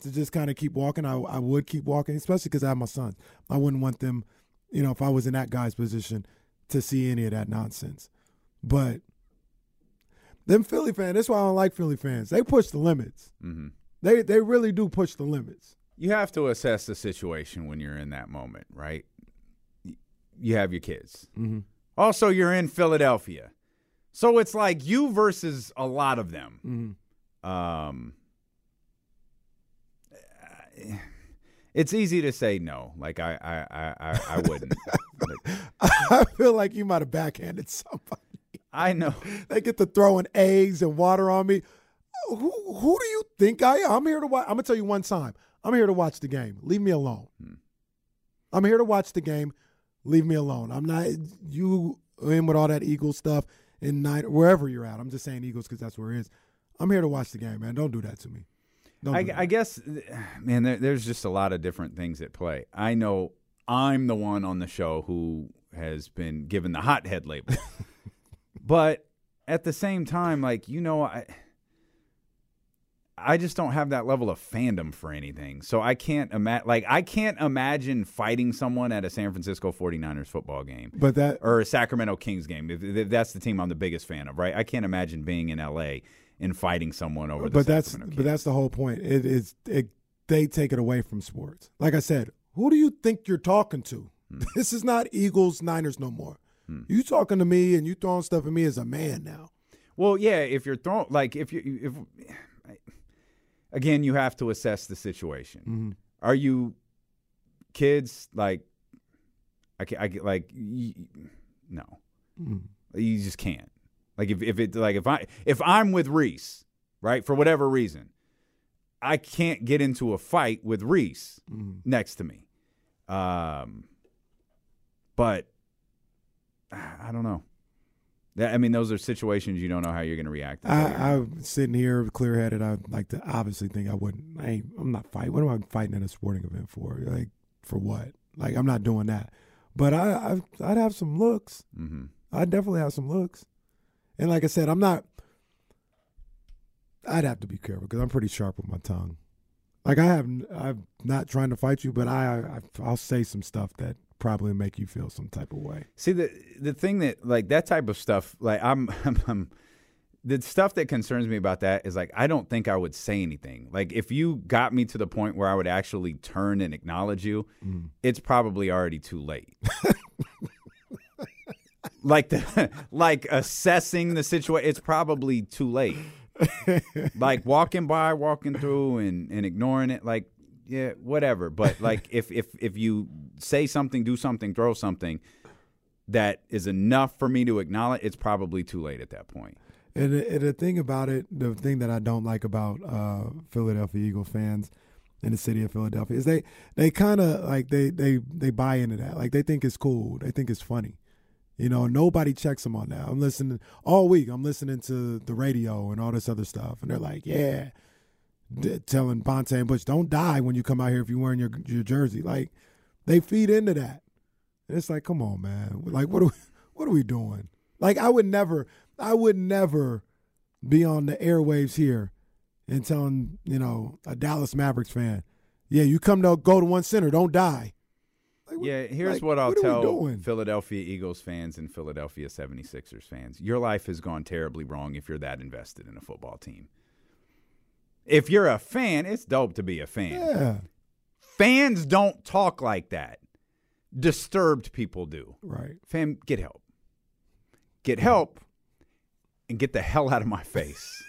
to just kind of keep walking. I, I would keep walking, especially because I have my son. I wouldn't want them, you know, if I was in that guy's position, to see any of that nonsense. But them Philly fans, that's why I don't like Philly fans. They push the limits. Mm-hmm. They they really do push the limits. You have to assess the situation when you're in that moment, right? You have your kids. Mm-hmm. Also, you're in Philadelphia. So it's like you versus a lot of them. Mm-hmm. Um, it's easy to say no. Like, I I, I, I wouldn't. Like, I feel like you might have backhanded somebody. I know. They get to throwing eggs and water on me. Who who do you think I am? I'm here to watch. I'm going to tell you one time. I'm here to watch the game. Leave me alone. Hmm. I'm here to watch the game. Leave me alone. I'm not – you in with all that Eagles stuff and night wherever you're at. I'm just saying Eagles because that's where it is. I'm here to watch the game, man. Don't do that to me. Don't I, do I guess, man, there, there's just a lot of different things at play. I know I'm the one on the show who has been given the hothead label. But at the same time, like, you know, I I just don't have that level of fandom for anything. So I can't imagine, like, I can't imagine fighting someone at a San Francisco 49ers football game. But that or a Sacramento Kings game. If, if that's the team I'm the biggest fan of, right? I can't imagine being in L A and fighting someone over the but Sacramento that's Kings. But that's the whole point. It is it, they take it away from sports. Like I said, who do you think you're talking to? Hmm. This is not Eagles, Niners no more. Hmm. You talking to me and you throwing stuff at me as a man now. Well, yeah, if you're throwing, like, if you, if, again, you have to assess the situation. Mm-hmm. Are you kids, like, I can't, I, like, you, no, mm-hmm. You just can't. Like, if, if it, like, if I, if I'm with Reese, right, for whatever reason, I can't get into a fight with Reese mm-hmm. next to me. Um, but, I don't know. I mean, those are situations you don't know how you're going to react. I, I'm sitting here clear-headed. I like to obviously think I wouldn't. I ain't, I'm not fighting. What am I fighting at a sporting event for? Like, for what? Like, I'm not doing that. But I, I, I'd have some looks. Mm-hmm. I'd definitely have some looks. And like I said, I'm not – I'd have to be careful because I'm pretty sharp with my tongue. Like, I have, I'm not trying to fight you, but I, I I'll say some stuff that – probably make you feel some type of way. See, the the thing that, like, that type of stuff, like, I'm, I'm, I'm the stuff that concerns me about that is, like, I don't think I would say anything. Like, if you got me to the point where I would actually turn and acknowledge you, mm. It's probably already too late. like the like assessing the situation, it's probably too late. Like, walking by, walking through, and and ignoring it, like. Yeah, whatever. But, like, if, if if you say something, do something, throw something that is enough for me to acknowledge, it's probably too late at that point. And, and the thing about it, the thing that I don't like about uh, Philadelphia Eagle fans in the city of Philadelphia is they, they kind of, like, they, they, they buy into that. Like, they think it's cool. They think it's funny. You know, nobody checks them on that. I'm listening all week. I'm listening to the radio and all this other stuff. And they're like, yeah. Telling Bonte and Bush, don't die when you come out here if you're wearing your your jersey. Like, they feed into that. And it's like, come on, man. Like, what are we, what are we doing? Like, I would never, I would never be on the airwaves here and telling, you know, a Dallas Mavericks fan, yeah, you come to go to one center, don't die. Like, yeah, here's like, what I'll what tell Philadelphia Eagles fans and Philadelphia 76ers fans. Your life has gone terribly wrong if you're that invested in a football team. If you're a fan, it's dope to be a fan. Yeah. Fans don't talk like that. Disturbed people do. Right. Fam, get help. Get help and get the hell out of my face.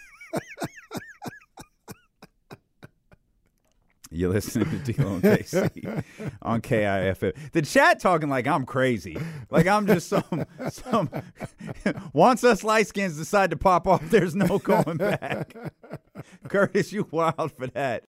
You're listening to D-Lo and K C on K I F F. The chat talking like I'm crazy. Like I'm just some some once us light skins decide to pop off, there's no going back. Curtis, you wild for that.